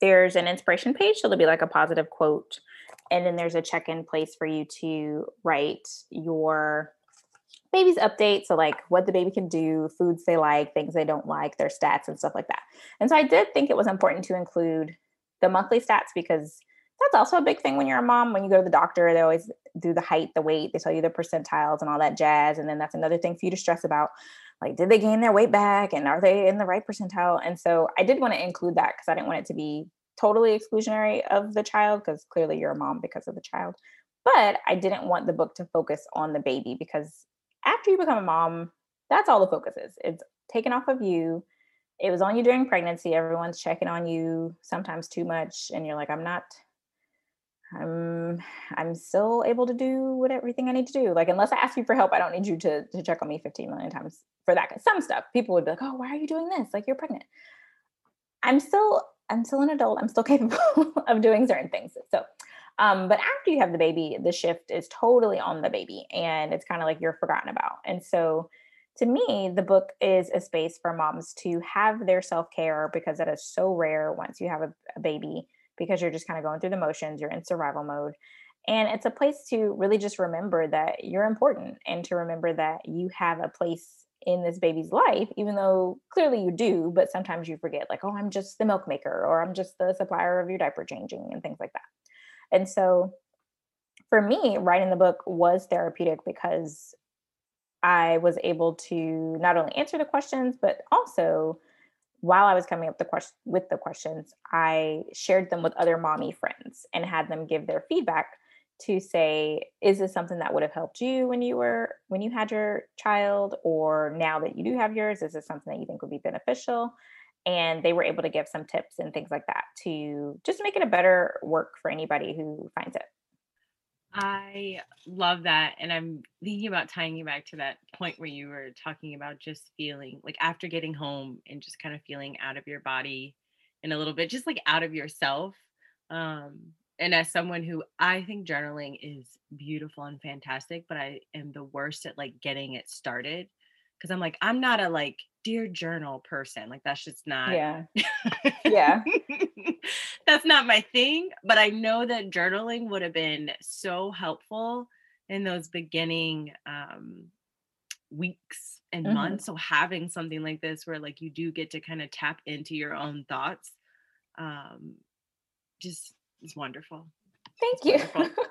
there's an inspiration page. So there'll be like a positive quote. And then there's a check-in place for you to write your baby's update. So like what the baby can do, foods they like, things they don't like, their stats and stuff like that. And so I did think it was important to include the monthly stats because that's also a big thing when you're a mom. When you go to the doctor, they always do the height, the weight, they tell you the percentiles and all that jazz. And then that's another thing for you to stress about. Like, did they gain their weight back? And are they in the right percentile? And so I did want to include that because I didn't want it to be totally exclusionary of the child, because clearly you're a mom because of the child. But I didn't want the book to focus on the baby, because after you become a mom, that's all the focus is. It's taken off of you. It was on you during pregnancy. Everyone's checking on you, sometimes too much. And you're like, I'm not, I'm, I'm still able to do what everything I need to do. Like, unless I ask you for help, I don't need you to, to check on me fifteen million times for that. Some stuff people would be like, oh, why are you doing this? Like, you're pregnant. I'm still I'm still an adult. I'm still capable of doing certain things. So, um, but after you have the baby, the shift is totally on the baby and it's kind of like you're forgotten about. And so to me, the book is a space for moms to have their self-care, because that is so rare once you have a, a baby, because you're just kind of going through the motions, you're in survival mode. And it's a place to really just remember that you're important and to remember that you have a place in this baby's life, even though clearly you do, but sometimes you forget, like, oh, I'm just the milk maker, or I'm just the supplier of your diaper changing and things like that. And so for me, writing the book was therapeutic because I was able to not only answer the questions, but also while I was coming up the question, with the questions, I shared them with other mommy friends and had them give their feedback to say, is this something that would have helped you when you were, when you had your child, or now that you do have yours, is this something that you think would be beneficial? And they were able to give some tips and things like that to just make it a better work for anybody who finds it. I love that. And I'm thinking about tying you back to that point where you were talking about just feeling like after getting home and just kind of feeling out of your body and a little bit, just like out of yourself. Um, and as someone who I think journaling is beautiful and fantastic, but I am the worst at like getting it started. Cause I'm like, I'm not a like dear journal person. Like that's just not, yeah. yeah. That's not my thing, but I know that journaling would have been so helpful in those beginning um, weeks and mm-hmm. months. So having something like this where like you do get to kind of tap into your own thoughts um, just is wonderful. Thank it's you. Wonderful.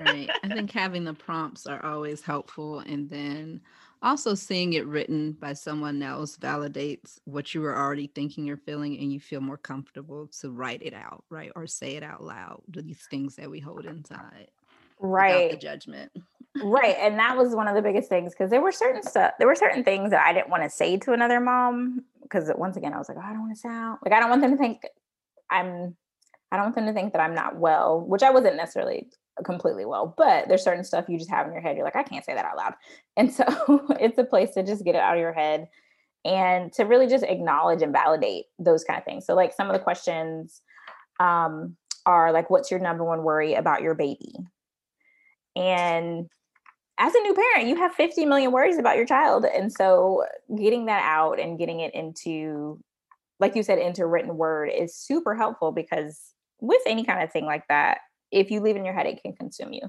Right. I think having the prompts are always helpful. And then also seeing it written by someone else validates what you were already thinking or feeling, and you feel more comfortable to write it out, right? Or say it out loud, these things that we hold inside. Right. The judgment. Right. And that was one of the biggest things, because there were certain stuff, there were certain things that I didn't want to say to another mom, because once again, I was like, oh, I don't want to sound like, I don't want them to think I'm, I don't want them to think that I'm not well, which I wasn't necessarily completely well, but there's certain stuff you just have in your head. You're like, I can't say that out loud. And so it's a place to just get it out of your head and to really just acknowledge and validate those kind of things. So like some of the questions um, are like, what's your number one worry about your baby? And as a new parent, you have fifty million worries about your child. And so getting that out and getting it into, like you said, into written word is super helpful, because with any kind of thing like that, if you leave in your head, it can consume you.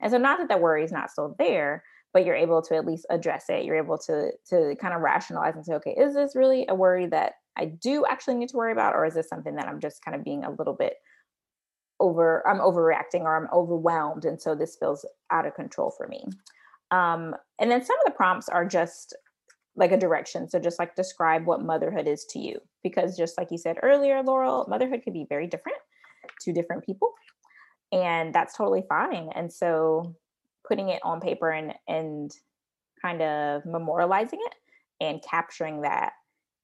And so not that the worry is not still there, but you're able to at least address it. You're able to to kind of rationalize and say, okay, is this really a worry that I do actually need to worry about? Or is this something that I'm just kind of being a little bit over, I'm overreacting or I'm overwhelmed. And so this feels out of control for me. Um, and then some of the prompts are just like a direction. So just like describe what motherhood is to you, because just like you said earlier, Laurel, motherhood could be very different to different people. And that's totally fine. And so putting it on paper and, and kind of memorializing it and capturing that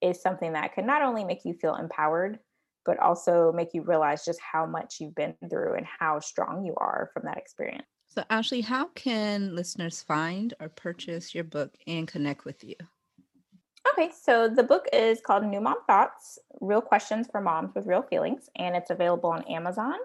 is something that can not only make you feel empowered, but also make you realize just how much you've been through and how strong you are from that experience. So Ashley, how can listeners find or purchase your book and connect with you? Okay, so the book is called New Mom Thoughts, Real Questions for Moms with Real Feelings, and it's available on Amazon,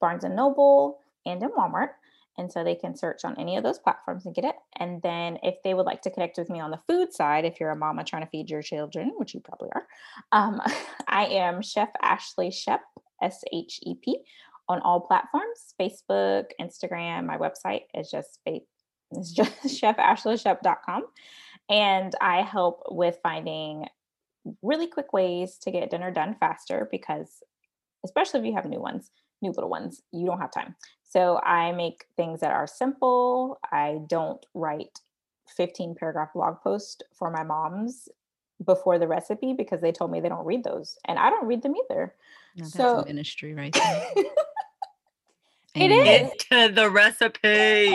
Barnes and Noble, and in Walmart. And so they can search on any of those platforms and get it. And then if they would like to connect with me on the food side, if you're a mama trying to feed your children, which you probably are, um, I am Chef Ashley Shep, S H E P, on all platforms, Facebook, Instagram. My website is just, it's just Chef Ashley Shep dot com. And I help with finding really quick ways to get dinner done faster, because especially if you have new ones, new little ones, you don't have time. So I make things that are simple. I don't write fifteen paragraph blog posts for my moms before the recipe, because they told me they don't read those, and I don't read them either. No, that's so ministry right there. It is. Get to the recipe.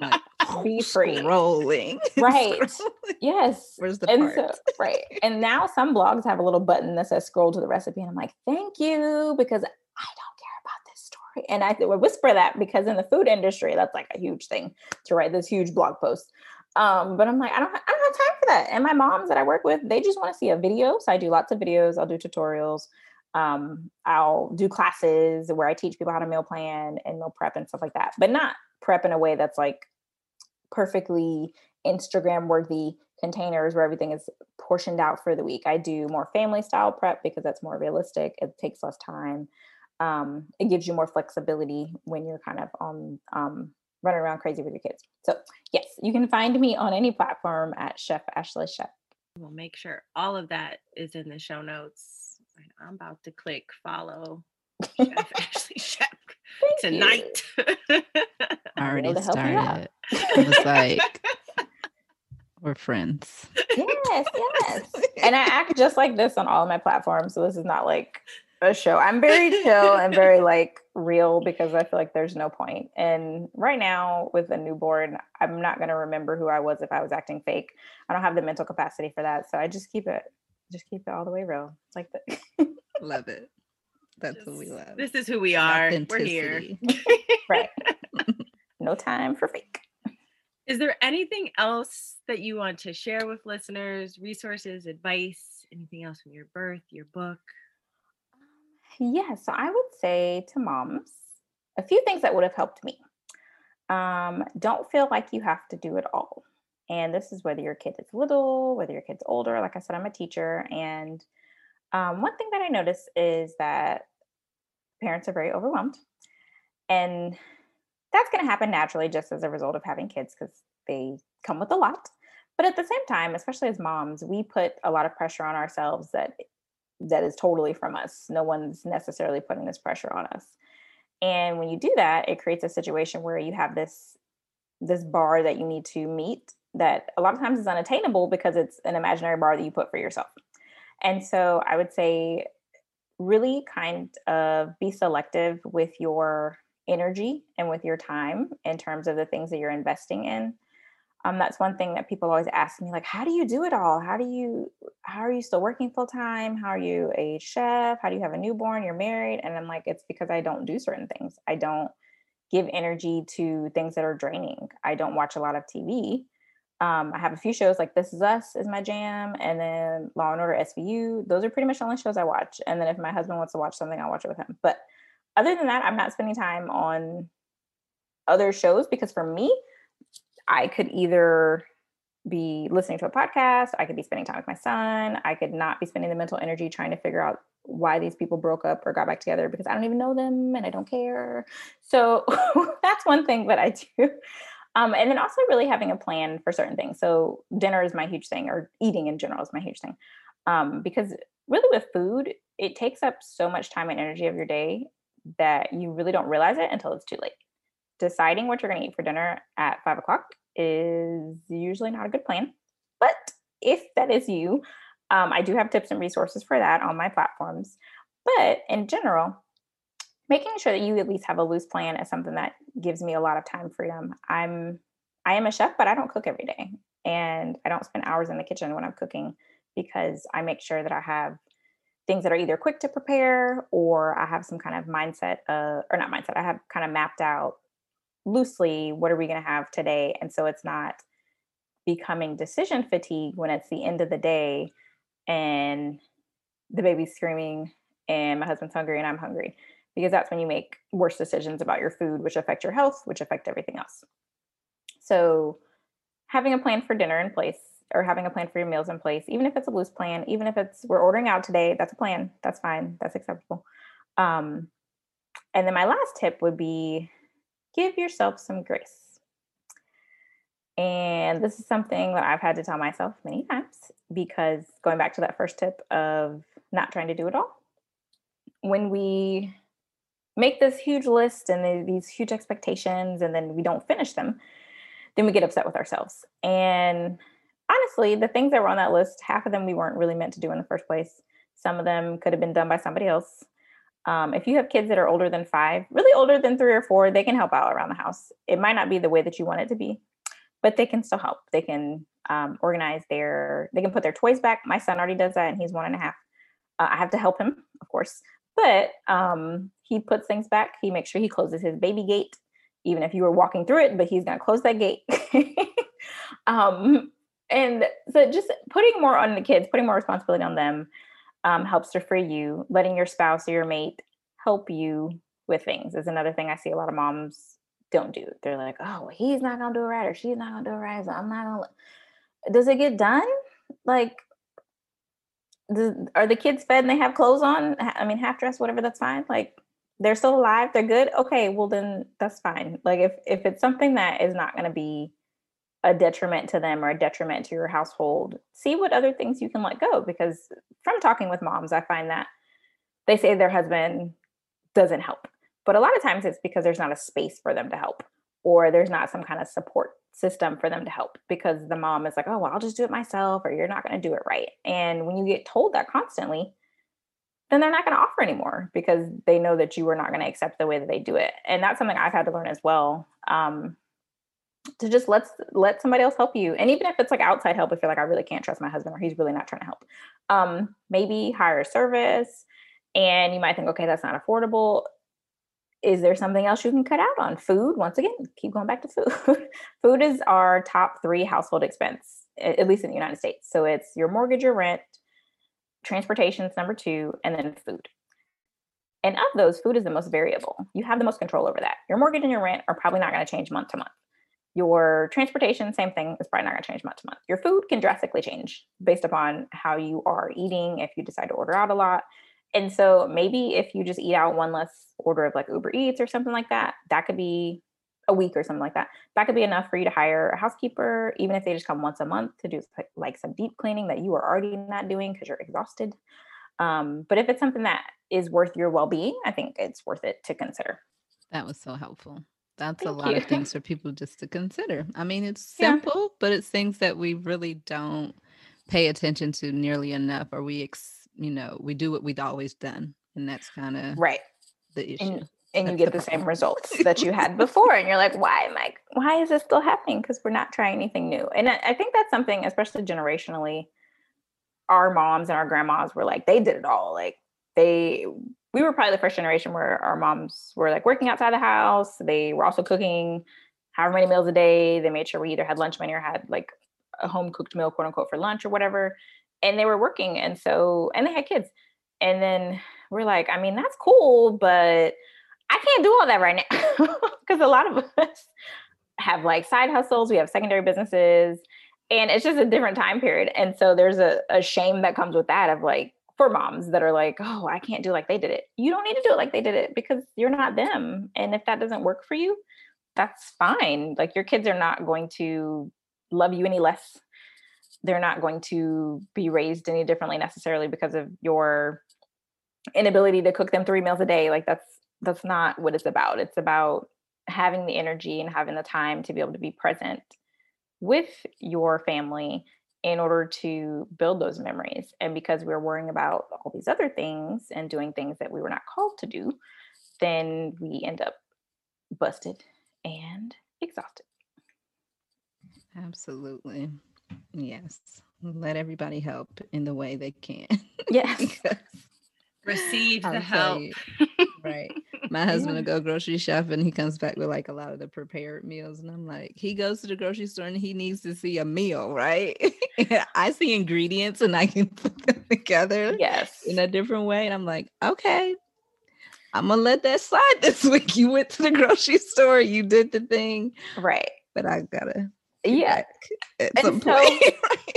Like, be free. Rolling. Right. Scrolling. Yes. Where's the and part? So, right. And now some blogs have a little button that says scroll to the recipe, and I'm like, thank you, because I don't care about this story. And I would whisper that, because in the food industry, that's like a huge thing to write this huge blog post. Um, but I'm like, I don't, ha- I don't have time for that. And my moms that I work with, they just want to see a video. So I do lots of videos. I'll do tutorials. Um, I'll do classes where I teach people how to meal plan and meal prep and stuff like that, but not prep in a way that's like perfectly Instagram worthy containers where everything is portioned out for the week. I do more family style prep, because that's more realistic. It takes less time. Um, it gives you more flexibility when you're kind of on, um, running around crazy with your kids. So yes, you can find me on any platform at Chef Ashley Shep. We'll make sure all of that is in the show notes. I'm about to click follow Chef Ashley Shep tonight. I already started. I was like, we're friends. Yes, yes. And I act just like this on all of my platforms. So this is not like a show. I'm very chill and very like real, because I feel like there's no point. And right now with a newborn, I'm not going to remember who I was if I was acting fake. I don't have the mental capacity for that. So I just keep it, just keep it all the way real. It's like that. Love it. That's just, what we love. This is who we are. We're here. Right. no time for fake. Is there anything else that you want to share with listeners, resources, advice, anything else from your birth, your book? Yeah, so I would say to moms, a few things that would have helped me. Um, don't feel like you have to do it all. And this is whether your kid is little, whether your kid's older. Like I said, I'm a teacher. And um, one thing that I notice is that parents are very overwhelmed. And that's going to happen naturally just as a result of having kids because they come with a lot. But at the same time, especially as moms, we put a lot of pressure on ourselves that that is totally from us. No one's necessarily putting this pressure on us. And when you do that, it creates a situation where you have this, this bar that you need to meet that a lot of times is unattainable because it's an imaginary bar that you put for yourself. And so I would say really kind of be selective with your energy and with your time in terms of the things that you're investing in. Um, that's one thing that people always ask me, like, how do you do it all? How do you, how are you still working full time? How are you a chef? How do you have a newborn? You're married. And I'm like, it's because I don't do certain things. I don't give energy to things that are draining. I don't watch a lot of T V. Um, I have a few shows like This Is Us is my jam. And then Law and Order S V U. Those are pretty much the only shows I watch. And then if my husband wants to watch something, I'll watch it with him. But other than that, I'm not spending time on other shows because for me, I could either be listening to a podcast, I could be spending time with my son, I could not be spending the mental energy trying to figure out why these people broke up or got back together because I don't even know them and I don't care. So that's one thing that I do. Um, and then also really having a plan for certain things. So dinner is my huge thing, or eating in general is my huge thing. Um, because really with food, it takes up so much time and energy of your day that you really don't realize it until it's too late. Deciding what you're going to eat for dinner at five o'clock is usually not a good plan. But if that is you, um, I do have tips and resources for that on my platforms. But in general, making sure that you at least have a loose plan is something that gives me a lot of time freedom. I'm, I am a chef, but I don't cook every day. And I don't spend hours in the kitchen when I'm cooking because I make sure that I have things that are either quick to prepare or I have some kind of mindset, uh, or not mindset, I have kind of mapped out loosely, what are we going to have today? And so it's not becoming decision fatigue when it's the end of the day and the baby's screaming and my husband's hungry and I'm hungry, because that's when you make worse decisions about your food, which affect your health, which affect everything else. So having a plan for dinner in place, or having a plan for your meals in place, even if it's a loose plan, even if it's we're ordering out today, that's a plan. That's fine. That's acceptable. Um, and then my last tip would be give yourself some grace. And this is something that I've had to tell myself many times, because going back to that first tip of not trying to do it all, when we make this huge list and these huge expectations and then we don't finish them, then we get upset with ourselves. And honestly, the things that were on that list, half of them we weren't really meant to do in the first place. Some of them could have been done by somebody else. Um, if you have kids that are older than five, really older than three or four, they can help out around the house. It might not be the way that you want it to be, but they can still help. They can um, organize their, they can put their toys back. My son already does that and he's one and a half. Uh, I have to help him, of course, but um, he puts things back. He makes sure he closes his baby gate, even if you were walking through it, but he's going to close that gate. um, and so just putting more on the kids, putting more responsibility on them, Um, helps to free you. Letting your spouse or your mate help you with things is another thing I see a lot of moms don't do. They're like, oh, he's not going to do it right, or she's not going to do it right, so I'm not going to. Does it get done? Like, does, are the kids fed and they have clothes on? I mean, half dressed, whatever, that's fine. Like, they're still alive, they're good. Okay, well then that's fine. Like, if, if it's something that is not going to be a detriment to them or a detriment to your household, see what other things you can let go. Because from talking with moms, I find that they say their husband doesn't help, but a lot of times it's because there's not a space for them to help, or there's not some kind of support system for them to help, because the mom is like, oh, well, I'll just do it myself, or you're not going to do it right. And when you get told that constantly, then they're not going to offer anymore, because they know that you are not going to accept the way that they do it. And that's something I've had to learn as well. Um, to just let's let somebody else help you. And even if it's like outside help, if you're like, I really can't trust my husband, or he's really not trying to help, um, maybe hire a service. And you might think, okay, that's not affordable. Is there something else you can cut out on? Food, once again, keep going back to food. Food is our top three household expense, at least in the United States. So it's your mortgage, your rent, transportation's number two, and then food. And of those, food is the most variable. You have the most control over that. Your mortgage and your rent are probably not going to change month to month. Your transportation, same thing, is probably not going to change month to month. Your food can drastically change based upon how you are eating, if you decide to order out a lot. And so maybe if you just eat out one less order of like Uber Eats or something like that, that could be a week or something like that. That could be enough for you to hire a housekeeper, even if they just come once a month to do like some deep cleaning that you are already not doing because you're exhausted. Um, but if it's something that is worth your well-being, I think it's worth it to consider. That was so helpful. That's Thank a lot you. of things for people just to consider. I mean, it's simple, yeah. but it's things that we really don't pay attention to nearly enough, or we expect. You know, we do what we'd always done. And that's kind of right. the issue. And, and you get the, the same results that you had before. And you're like, why am I, why is this still happening? Because we're not trying anything new. And I, I think that's something, especially generationally, our moms and our grandmas were like, they did it all. Like they, we were probably the first generation where our moms were like working outside the house. They were also cooking however many meals a day. They made sure we either had lunch money or had like a home cooked meal, quote unquote, for lunch or whatever. And they were working. And so, and they had kids. And then we're like, I mean, that's cool, but I can't do all that right now. Because a lot of us have like side hustles. We have secondary businesses, and it's just a different time period. And so there's a, a shame that comes with that of like, for moms that are like, oh, I can't do like they did it. You don't need to do it like they did it because you're not them. And if that doesn't work for you, that's fine. Like your kids are not going to love you any less. They're not going to be raised any differently necessarily because of your inability to cook them three meals a day. Like that's, that's not what it's about. It's about having the energy and having the time to be able to be present with your family in order to build those memories. And because we're worrying about all these other things and doing things that we were not called to do, then we end up busted and exhausted. Absolutely. Yes. Let everybody help in the way they can. Yes. Receive the help. You, right. My husband yeah. will go grocery shopping. He comes back with like a lot of the prepared meals. And I'm like, he goes to the grocery store and he needs to see a meal, right? I see ingredients and I can put them together yes. in a different way. And I'm like, okay, I'm going to let that slide this week. You went to the grocery store. You did the thing. Right. But I got to. Yeah. At some and so, point.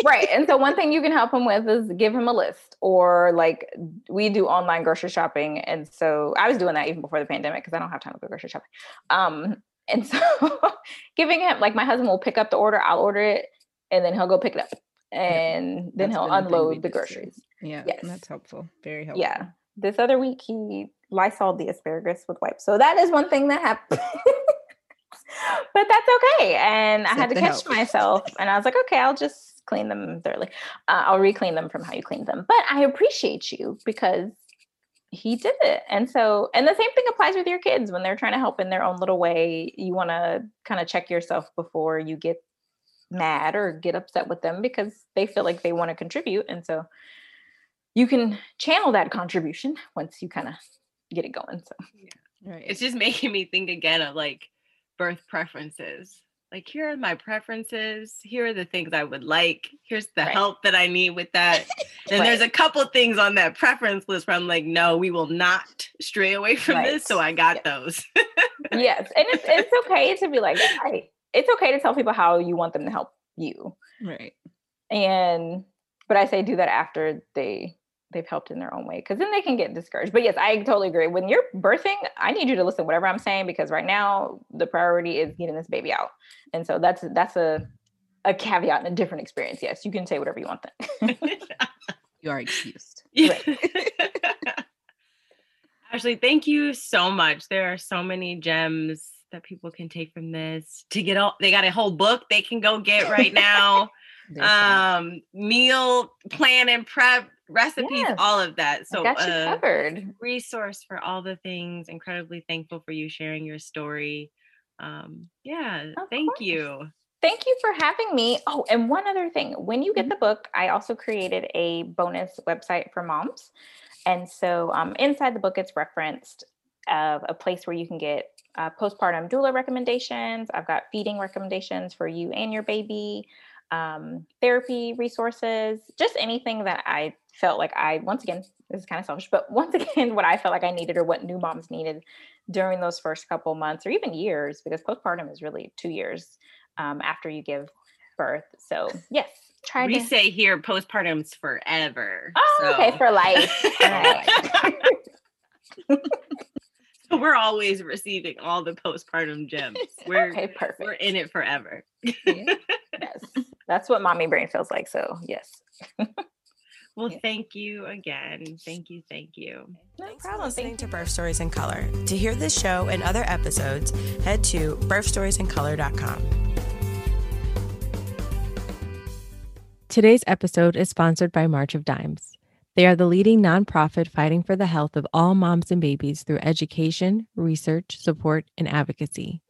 Right. And so one thing you can help him with is give him a list, or like we do online grocery shopping. And so I was doing that even before the pandemic because I don't have time to go grocery shopping. Um, and so giving him, like my husband will pick up the order, I'll order it, and then he'll go pick it up. And yeah, then he'll unload the groceries. Too. Yeah. Yes. That's helpful. Very helpful. Yeah. This other week he Lysol'd the asparagus with wipes. So that is one thing that happened. But that's okay. And Except I had to catch help. myself and I was like, okay, I'll just clean them thoroughly. Uh, I'll re-clean them from how you cleaned them. But I appreciate you because he did it. And so, and the same thing applies with your kids when they're trying to help in their own little way. You want to kind of check yourself before you get mad or get upset with them because they feel like they want to contribute. And so you can channel that contribution once you kind of get it going. So yeah. Right. It's just making me think again of like, birth preferences. Like, here are my preferences. Here are the things I would like. Here's the right. help that I need with that. And right. there's a couple things on that preference list where I'm like, no, we will not stray away from right. this. So I got yes. those. Yes. And it's, it's okay to be like, I, it's okay to tell people how you want them to help you. Right. And, but I say do that after they they've helped in their own way, because then they can get discouraged. But yes, I totally agree. When you're birthing, I need you to listen to whatever I'm saying, because right now the priority is getting this baby out. And so that's that's a a caveat and a different experience. Yes, you can say whatever you want then. You are excused. Yeah. Right. Ashley, thank you so much. There are so many gems that people can take from this. To get all, they got a whole book they can go get right now. um meal plan and prep recipes, yes. all of that. So uh, covered resource for all the things. Incredibly thankful for you sharing your story. Um yeah, of thank course. you. Thank you for having me. Oh, and one other thing. When you get the book, I also created a bonus website for moms. And so um inside the book it's referenced of a place where you can get uh, postpartum doula recommendations. I've got feeding recommendations for you and your baby, um, therapy resources, just anything that I felt like I, once again, this is kind of selfish, but once again, what I felt like I needed or what new moms needed during those first couple months or even years, because postpartum is really two years um, after you give birth. So yes. Try we to... say here postpartum's forever. Oh, so. Okay. For life. All right. So we're always receiving all the postpartum gems. We're, okay, perfect. We're in it forever. Yes. That's what mommy brain feels like. So yes. Well, thank you again. Thank you. Thank you. No Thanks problem. for listening thank to you. Birth Stories in Color. To hear this show and other episodes, head to birth stories in color dot com. Today's episode is sponsored by March of Dimes. They are the leading nonprofit fighting for the health of all moms and babies through education, research, support, and advocacy.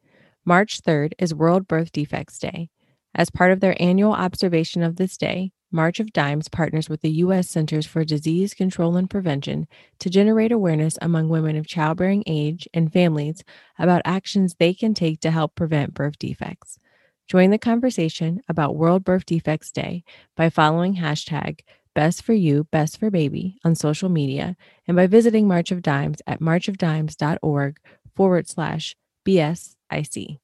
March third is World Birth Defects Day. As part of their annual observation of this day, March of Dimes partners with the U S Centers for Disease Control and Prevention to generate awareness among women of childbearing age and families about actions they can take to help prevent birth defects. Join the conversation about World Birth Defects Day by following hashtag BestForYou, BestForBaby on social media and by visiting March of Dimes at march of dimes dot org forward slash B S I C.